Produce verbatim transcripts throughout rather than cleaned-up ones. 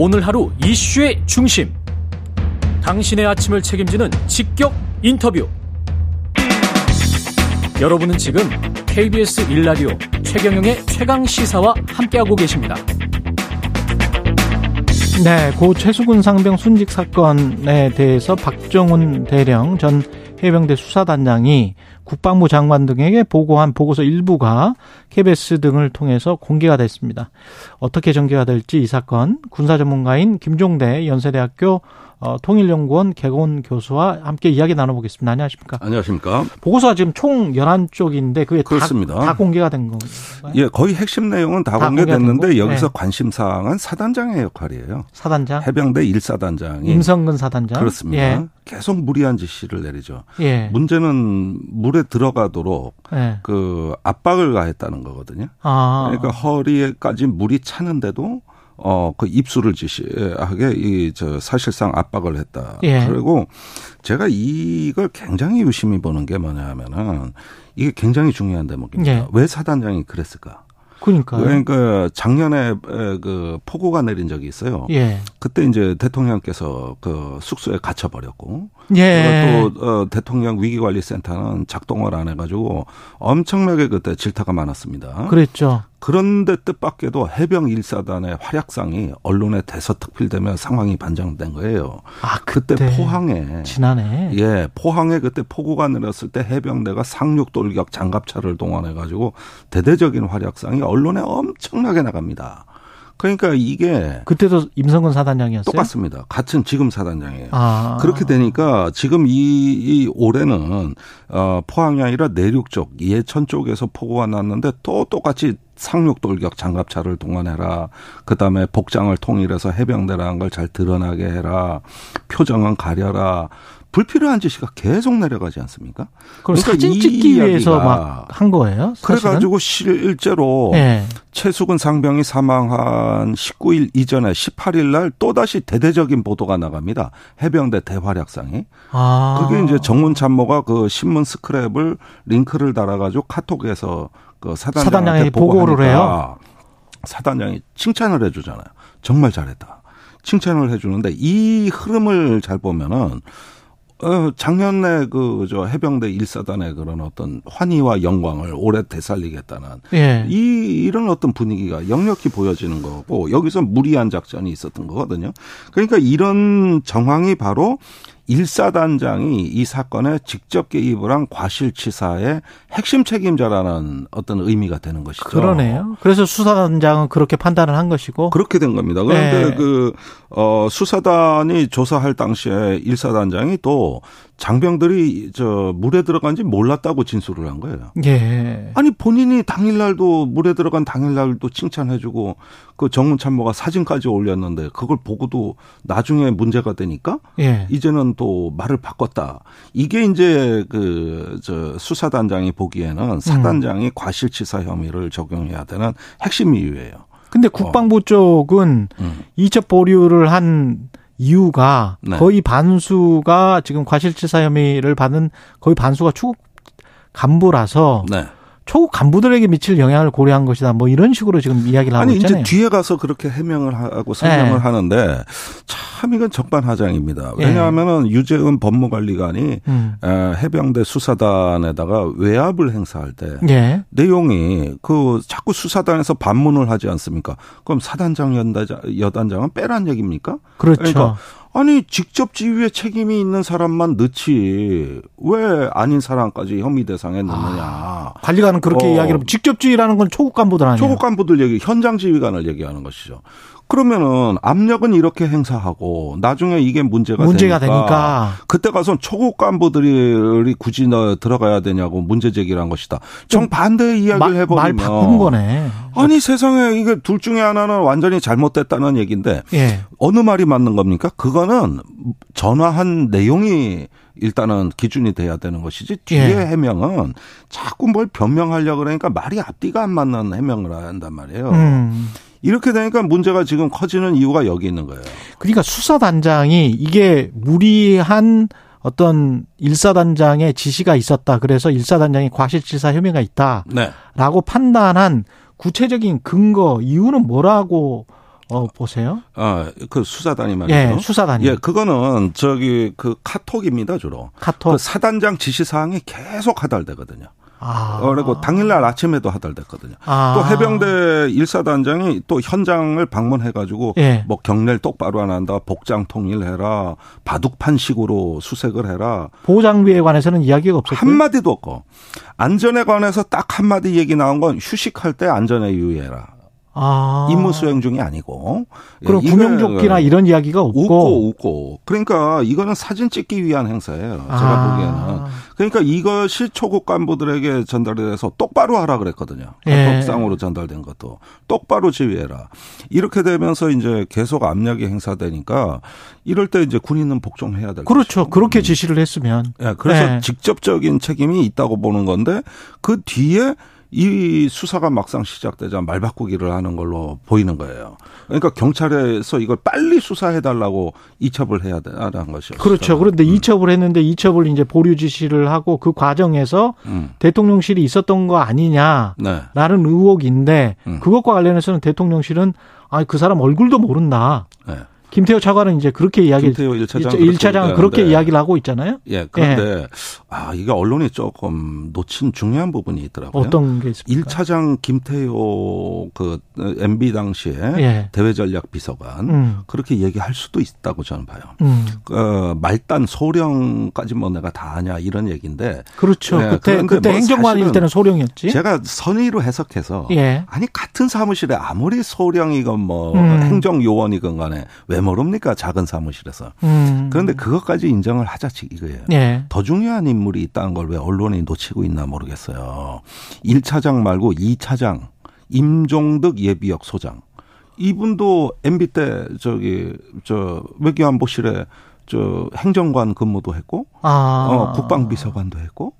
오늘 하루 이슈의 중심, 당신의 아침을 책임지는 직격 인터뷰. 여러분은 지금 케이비에스 일 라디오 최경영의 최강시사와 함께하고 계십니다. 네, 고 최수근 상병 순직 사건에 대해서 박정훈 대령 전 해병대 수사단장이 국방부 장관 등에게 보고한 보고서 일부가 케이비에스 등을 통해서 공개가 됐습니다. 어떻게 전개가 될지 이 사건 군사 전문가인 김종대 연세대학교 통일연구원 개건 교수와 함께 이야기 나눠보겠습니다. 안녕하십니까? 안녕하십니까? 보고서가 지금 총 열한 쪽인데 그게 다, 다 공개가 된 건가요? 예, 거의 핵심 내용은 다, 다 공개됐는데 여기서 네. 관심사항은 사단장의 역할이에요. 사단장? 해병대 일 사단장이. 임성근 사단장. 그렇습니다. 예. 계속 무리한 지시를 내리죠. 예. 문제는 물에 들어가도록 예. 그 압박을 가했다는 거거든요. 아. 그러니까 허리에까지 물이 차는데도 어, 그 입수를 지시하게 이 저 사실상 압박을 했다. 예. 그리고 제가 이걸 굉장히 유심히 보는 게 뭐냐면은 이게 굉장히 중요한 대목입니다. 예. 왜 사단장이 그랬을까? 그러니까요. 그러니까 작년에 그 폭우가 내린 적이 있어요. 예. 그때 이제 대통령께서 그 숙소에 갇혀 버렸고, 예. 또 어, 대통령 위기관리센터는 작동을 안 해가지고 엄청나게 그때 질타가 많았습니다. 그랬죠. 그런데 뜻밖에도 해병 일 사단의 활약상이 언론에 대서특필되며 상황이 반전된 거예요. 아, 그때, 그때 포항에 지난해 예 포항에 그때 폭우가 내렸을 때 해병대가 상륙 돌격 장갑차를 동원해 가지고 대대적인 활약상이 언론에 엄청나게 나갑니다. 그러니까 이게 그때도 임성근 사단장이었어요? 똑같습니다. 같은 지금 사단장이에요. 아. 그렇게 되니까 지금 이, 이 올해는 어, 포항이 아니라 내륙 쪽 예천 쪽에서 폭우가 났는데 또 똑같이 상륙 돌격 장갑차를 동원해라. 그다음에 복장을 통일해서 해병대라는 걸 잘 드러나게 해라. 표정은 가려라. 불필요한 지시가 계속 내려가지 않습니까? 그럼 그러니까 사진 찍기 위해서 막 한 거예요? 사실은? 그래가지고 실제로 네. 최수근 상병이 사망한 십구 일 이전에 십팔 일 날 또다시 대대적인 보도가 나갑니다. 해병대 대활약상이. 아. 그게 이제 정문 참모가 그 신문 스크랩을 링크를 달아가지고 카톡에서 그 사단장한테 사단장이 보고를 해요. 사단장이 칭찬을 해주잖아요. 정말 잘했다. 칭찬을 해주는데 이 흐름을 잘 보면은 어, 작년에 그 저 해병대 일 사단의 그런 어떤 환희와 영광을 올해 되살리겠다는 예. 이 이런 어떤 분위기가 역력히 보여지는 거고 여기서 무리한 작전이 있었던 거거든요. 그러니까 이런 정황이 바로 일 사단장이 이 사건에 직접 개입을 한 과실치사의 핵심 책임자라는 어떤 의미가 되는 것이죠. 그러네요. 그래서 수사단장은 그렇게 판단을 한 것이고. 그렇게 된 겁니다. 그런데 네. 그, 어, 수사단이 조사할 당시에 일 사단장이 또 장병들이 저 물에 들어간지 몰랐다고 진술을 한 거예요. 예. 아니 본인이 당일날도 물에 들어간 당일날도 칭찬해주고 그 정문 참모가 사진까지 올렸는데 그걸 보고도 나중에 문제가 되니까 예. 이제는 또 말을 바꿨다. 이게 이제 그 저 수사단장이 보기에는 사단장이 음. 과실치사 혐의를 적용해야 되는 핵심 이유예요. 근데 국방부 어. 쪽은 음. 이첩 보류를 한 이유가 네. 거의 반수가 지금 과실치사 혐의를 받은 거의 반수가 초급 간부라서 네. 초급 간부들에게 미칠 영향을 고려한 것이다. 뭐 이런 식으로 지금 이야기를 하고 아니, 있잖아요. 아니 이제 뒤에 가서 그렇게 해명을 하고 설명을 네. 하는데 참 이건 적반하장입니다. 왜냐하면은 네. 유재은 법무관리관이 음. 해병대 수사단에다가 외압을 행사할 때 네. 내용이 그 자꾸 수사단에서 반문을 하지 않습니까? 그럼 사단장 연단장, 여단장은 빼란 얘기입니까? 그렇죠. 그러니까 아니 직접 지휘에 책임이 있는 사람만 넣지 왜 아닌 사람까지 혐의 대상에 넣느냐. 아, 관리관은 그렇게 어, 이야기를 직접 지휘라는 건 초급 간부들 아니에요. 초급 간부들 얘기 현장 지휘관을 얘기하는 것이죠. 그러면은 압력은 이렇게 행사하고 나중에 이게 문제가, 문제가 되니까, 되니까 그때 가서 초급 간부들이 굳이 들어가야 되냐고 문제 제기를 한 것이다. 정반대의 이야기를 해버리면. 말 바꾼 거네. 아니 세상에 이게 둘 중에 하나는 완전히 잘못됐다는 얘기인데 예. 어느 말이 맞는 겁니까? 그거는 전화한 내용이 일단은 기준이 돼야 되는 것이지 뒤에 예. 해명은 자꾸 뭘 변명하려고 그러니까 말이 앞뒤가 안 맞는 해명을 한단 말이에요. 음. 이렇게 되니까 문제가 지금 커지는 이유가 여기 있는 거예요. 그러니까 수사단장이 이게 무리한 어떤 일 사단장의 지시가 있었다. 그래서 일 사단장이 과실치사 혐의가 있다라고 네. 판단한 구체적인 근거, 이유는 뭐라고 어, 보세요? 아, 그 수사단이 말이죠. 예, 수사단이. 예, 그거는 저기 그 카톡입니다, 주로. 카톡. 그 사단장 지시사항이 계속 하달되거든요. 아. 그리고 당일날 아침에도 하달됐거든요. 아. 또 해병대 일사단장이 또 현장을 방문해가지고 예. 뭐 경례를 똑바로 안 한다, 복장 통일해라, 바둑판식으로 수색을 해라. 보호장비에 관해서는 이야기가 없었고 한마디도 없고. 안전에 관해서 딱 한마디 얘기 나온 건 휴식할 때 안전에 유의해라. 아. 임무 수행 중이 아니고. 그럼 구명조끼나 이런 이야기가 없고. 없고, 없고. 그러니까 이거는 사진 찍기 위한 행사예요. 제가 아. 보기에는. 그러니까 이것이 초급 간부들에게 전달이 돼서 똑바로 하라 그랬거든요. 법상으로 예. 전달된 것도. 똑바로 지휘해라. 이렇게 되면서 이제 계속 압력이 행사되니까 이럴 때 이제 군인은 복종해야 될 그렇죠. 것이고. 그렇게 지시를 했으면. 예. 그래서 예. 직접적인 책임이 있다고 보는 건데 그 뒤에 이 수사가 막상 시작되자 말 바꾸기를 하는 걸로 보이는 거예요. 그러니까 경찰에서 이걸 빨리 수사해달라고 이첩을 해야 되는 것이죠. 그렇죠. 그런데 음. 이첩을 했는데 이첩을 이제 보류 지시를 하고 그 과정에서 음. 대통령실이 있었던 거 아니냐라는 네. 의혹인데 음. 그것과 관련해서는 대통령실은 아, 그 사람 얼굴도 모른다. 네. 김태효 차관은 이제 그렇게 이야기를. 김태효 일 차장은 그렇게 이야기를 하고 있잖아요. 예. 그런데, 예. 아, 이게 언론이 조금 놓친 중요한 부분이 있더라고요. 어떤 게 있습니까? 일 차장 김태효 그 엠비 당시에 예. 대외전략 비서관 음. 그렇게 얘기할 수도 있다고 저는 봐요. 음. 그 말단 소령까지 뭐 내가 다 아냐 이런 얘기인데. 그렇죠. 예. 그때, 그때 뭐 행정관일 때는 소령이었지. 제가 선의로 해석해서. 예. 아니, 같은 사무실에 아무리 소령이건 뭐 음. 행정요원이건 간에 왜 왜 모릅니까? 작은 사무실에서. 음. 그런데 그것까지 인정을 하자 이거예요. 예. 더 중요한 인물이 있다는 걸 왜 언론이 놓치고 있나 모르겠어요. 일 차장 말고 이 차장 임종득 예비역 소장. 이분도 엠비 때 저기 저 외교안보실에 저 행정관 근무도 했고 아. 어, 국방비서관도 했고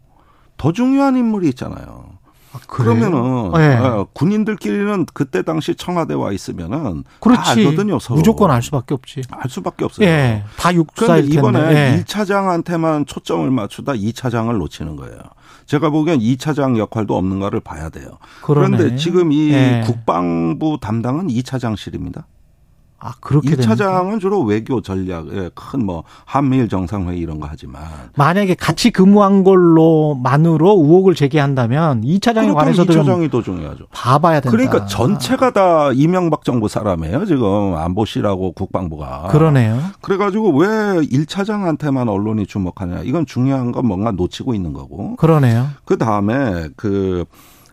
더 중요한 인물이 있잖아요. 아, 그러면은 네. 군인들끼리는 그때 당시 청와대 와 있으면은 그렇지. 다 알거든요. 서로. 무조건 알 수밖에 없지. 알 수밖에 없어요. 네. 다 육사일 텐데. 이번에 네. 일 차장한테만 초점을 맞추다 이 차장을 놓치는 거예요. 제가 보기엔 이 차장 역할도 없는가를 봐야 돼요. 그러네. 그런데 지금 이 네. 국방부 담당은 이 차장실입니다. 아, 그렇게 됩니다. 이 차장은 주로 외교 전략, 예, 큰 뭐, 한미일 정상회의 이런 거 하지만. 만약에 같이 근무한 걸로만으로 의혹을 제기한다면 이 차장에 관해서도. 이 차장이 더 중요하죠. 봐봐야 된다. 그러니까 전체가 다 이명박 정부 사람이에요. 지금 안보실하고 국방부가. 그러네요. 그래가지고 왜 일 차장한테만 언론이 주목하냐. 이건 중요한 건 뭔가 놓치고 있는 거고. 그러네요. 그 다음에 그,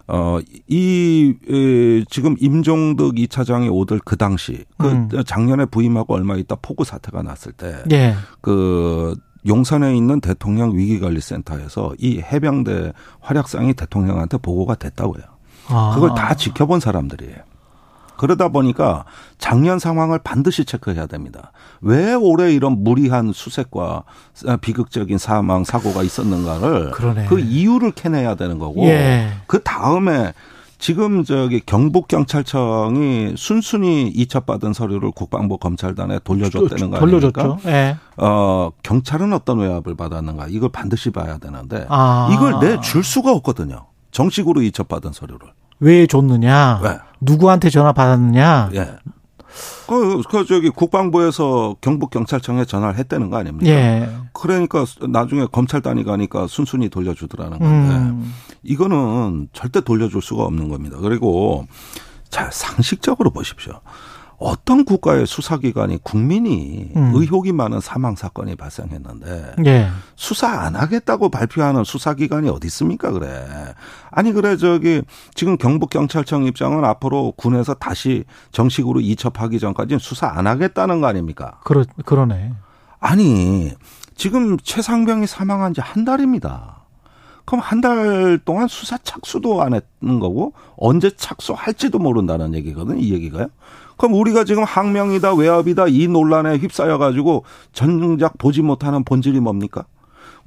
어, 이, 이, 지금 임종득 이 차장이 오들 그 당시, 그 음. 작년에 부임하고 얼마 있다 폭우 사태가 났을 때, 예. 그 용산에 있는 대통령 위기관리센터에서 이 해병대 활약상이 대통령한테 보고가 됐다고요. 아. 그걸 다 지켜본 사람들이에요. 그러다 보니까 작년 상황을 반드시 체크해야 됩니다. 왜 올해 이런 무리한 수색과 비극적인 사망, 사고가 있었는가를 그러네. 그 이유를 캐내야 되는 거고 예. 그다음에 지금 저기 경북경찰청이 순순히 이첩받은 서류를 국방부 검찰단에 돌려줬다는 거 아닙니까? 돌려줬죠. 예. 어, 경찰은 어떤 외압을 받았는가 이걸 반드시 봐야 되는데 아. 이걸 내줄 수가 없거든요. 정식으로 이첩받은 서류를. 왜 줬느냐? 네. 누구한테 전화 받았느냐? 예. 네. 그, 그, 저기, 국방부에서 경북경찰청에 전화를 했다는 거 아닙니까? 예. 그러니까 나중에 검찰단이 가니까 순순히 돌려주더라는 건데, 음. 이거는 절대 돌려줄 수가 없는 겁니다. 그리고, 자, 상식적으로 보십시오. 어떤 국가의 수사기관이 국민이 음. 의혹이 많은 사망 사건이 발생했는데 예. 수사 안 하겠다고 발표하는 수사기관이 어디 있습니까? 그래. 아니 그래 저기 지금 경북경찰청 입장은 앞으로 군에서 다시 정식으로 이첩하기 전까지는 수사 안 하겠다는 거 아닙니까? 그러, 그러네. 아니 지금 최상병이 사망한 지 한 달입니다. 그럼 한 달 동안 수사 착수도 안 했는 거고 언제 착수할지도 모른다는 얘기거든요. 이 얘기가요. 그럼 우리가 지금 항명이다 외압이다 이 논란에 휩싸여가지고 전작 보지 못하는 본질이 뭡니까?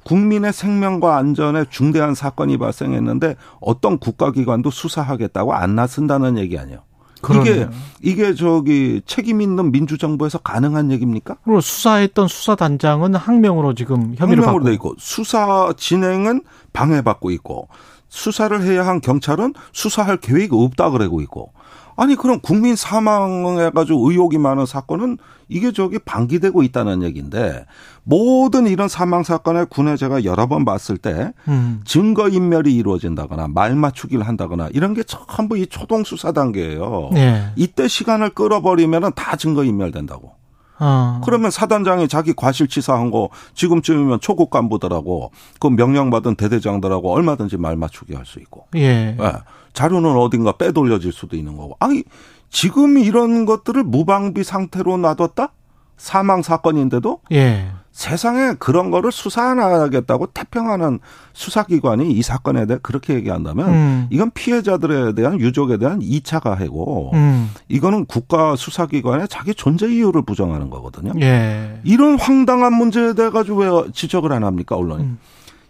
국민의 생명과 안전에 중대한 사건이 발생했는데 어떤 국가기관도 수사하겠다고 안 나선다는 얘기 아니에요. 그러네요. 이게 이게 저기 책임 있는 민주정부에서 가능한 얘기입니까? 그리고 수사했던 수사단장은 항명으로 지금 혐의를 받고 있고 수사 진행은 방해받고 있고 수사를 해야 한 경찰은 수사할 계획이 없다 그러고 있고. 아니 그럼 국민 사망해가지고 의혹이 많은 사건은 이게 저기 방기되고 있다는 얘기인데, 모든 이런 사망 사건에 군에 제가 여러 번 봤을 때 음. 증거인멸이 이루어진다거나 말 맞추기를 한다거나 이런 게 전부 이 초동수사 단계예요. 네. 이때 시간을 끌어버리면 다 증거인멸된다고. 어. 그러면 사단장이 자기 과실치사한 거 지금쯤이면 초급 간부들하고 그 명령받은 대대장들하고 얼마든지 말 맞추게 할 수 있고. 예. 네. 자료는 어딘가 빼돌려질 수도 있는 거고. 아니 지금 이런 것들을 무방비 상태로 놔뒀다? 사망 사건인데도? 예. 세상에 그런 거를 수사 안 하겠다고 태평하는 수사기관이 이 사건에 대해 그렇게 얘기한다면 음. 이건 피해자들에 대한 유족에 대한 이 차 가해고 음. 이거는 국가 수사기관의 자기 존재 이유를 부정하는 거거든요. 예. 이런 황당한 문제에 대해 가지고 왜 지적을 안 합니까 언론이? 음.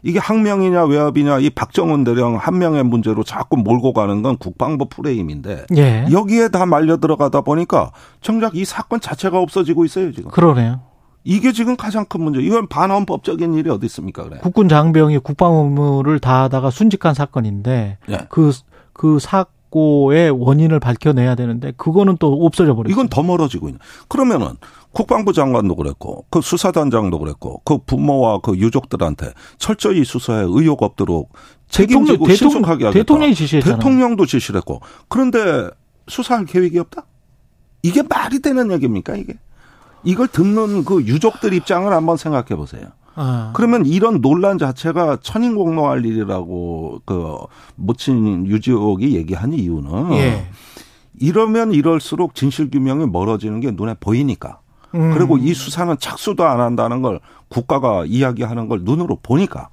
이게 학명이냐 외압이냐 이 박정훈 대령 한 명의 문제로 자꾸 몰고 가는 건 국방부 프레임인데 예. 여기에 다 말려 들어가다 보니까 정작 이 사건 자체가 없어지고 있어요 지금. 그러네요. 이게 지금 가장 큰 문제. 이건 반헌법적인 일이 어디 있습니까? 그래. 국군 장병이 국방 의무를 다하다가 순직한 사건인데 그그 예. 그 사고의 원인을 밝혀내야 되는데 그거는 또 없어져 버렸어요. 이건 더 멀어지고 있는. 그러면은. 국방부 장관도 그랬고 그 수사단장도 그랬고 그 부모와 그 유족들한테 철저히 수사에 의혹 없도록 책임지고 대통령, 신속하게 대통령, 하겠다. 대통령이 지시했잖아요. 대통령도 지시를 했고. 그런데 수사할 계획이 없다? 이게 말이 되는 얘기입니까 이게? 이걸 듣는 그 유족들 입장을 한번 생각해 보세요. 아. 그러면 이런 논란 자체가 천인공노할 일이라고 그 모친 유지옥이 얘기한 이유는 예. 이러면 이럴수록 진실규명이 멀어지는 게 눈에 보이니까. 음. 그리고 이 수사는 착수도 안 한다는 걸 국가가 이야기하는 걸 눈으로 보니까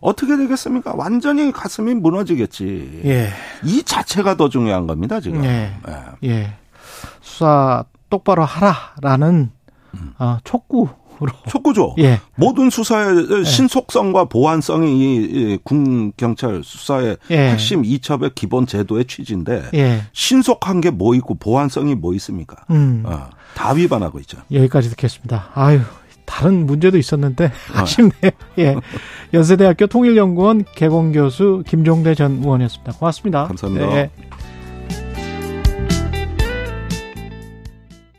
어떻게 되겠습니까? 완전히 가슴이 무너지겠지. 예. 이 자체가 더 중요한 겁니다 지금. 예. 예. 예. 수사 똑바로 하라라는 음. 어, 촉구. 촉구죠. 예. 모든 수사의 신속성과 보완성이 이 군 경찰 수사의 예. 핵심 이첩의 기본 제도의 취지인데 예. 신속한 게 뭐 있고 보완성이 뭐 있습니까? 음. 어, 다 위반하고 있죠. 여기까지 듣겠습니다. 아유, 다른 문제도 있었는데 아쉽네요. 예. 연세대학교 통일연구원 개공교수 김종대 전 의원이었습니다. 고맙습니다. 감사합니다. 예.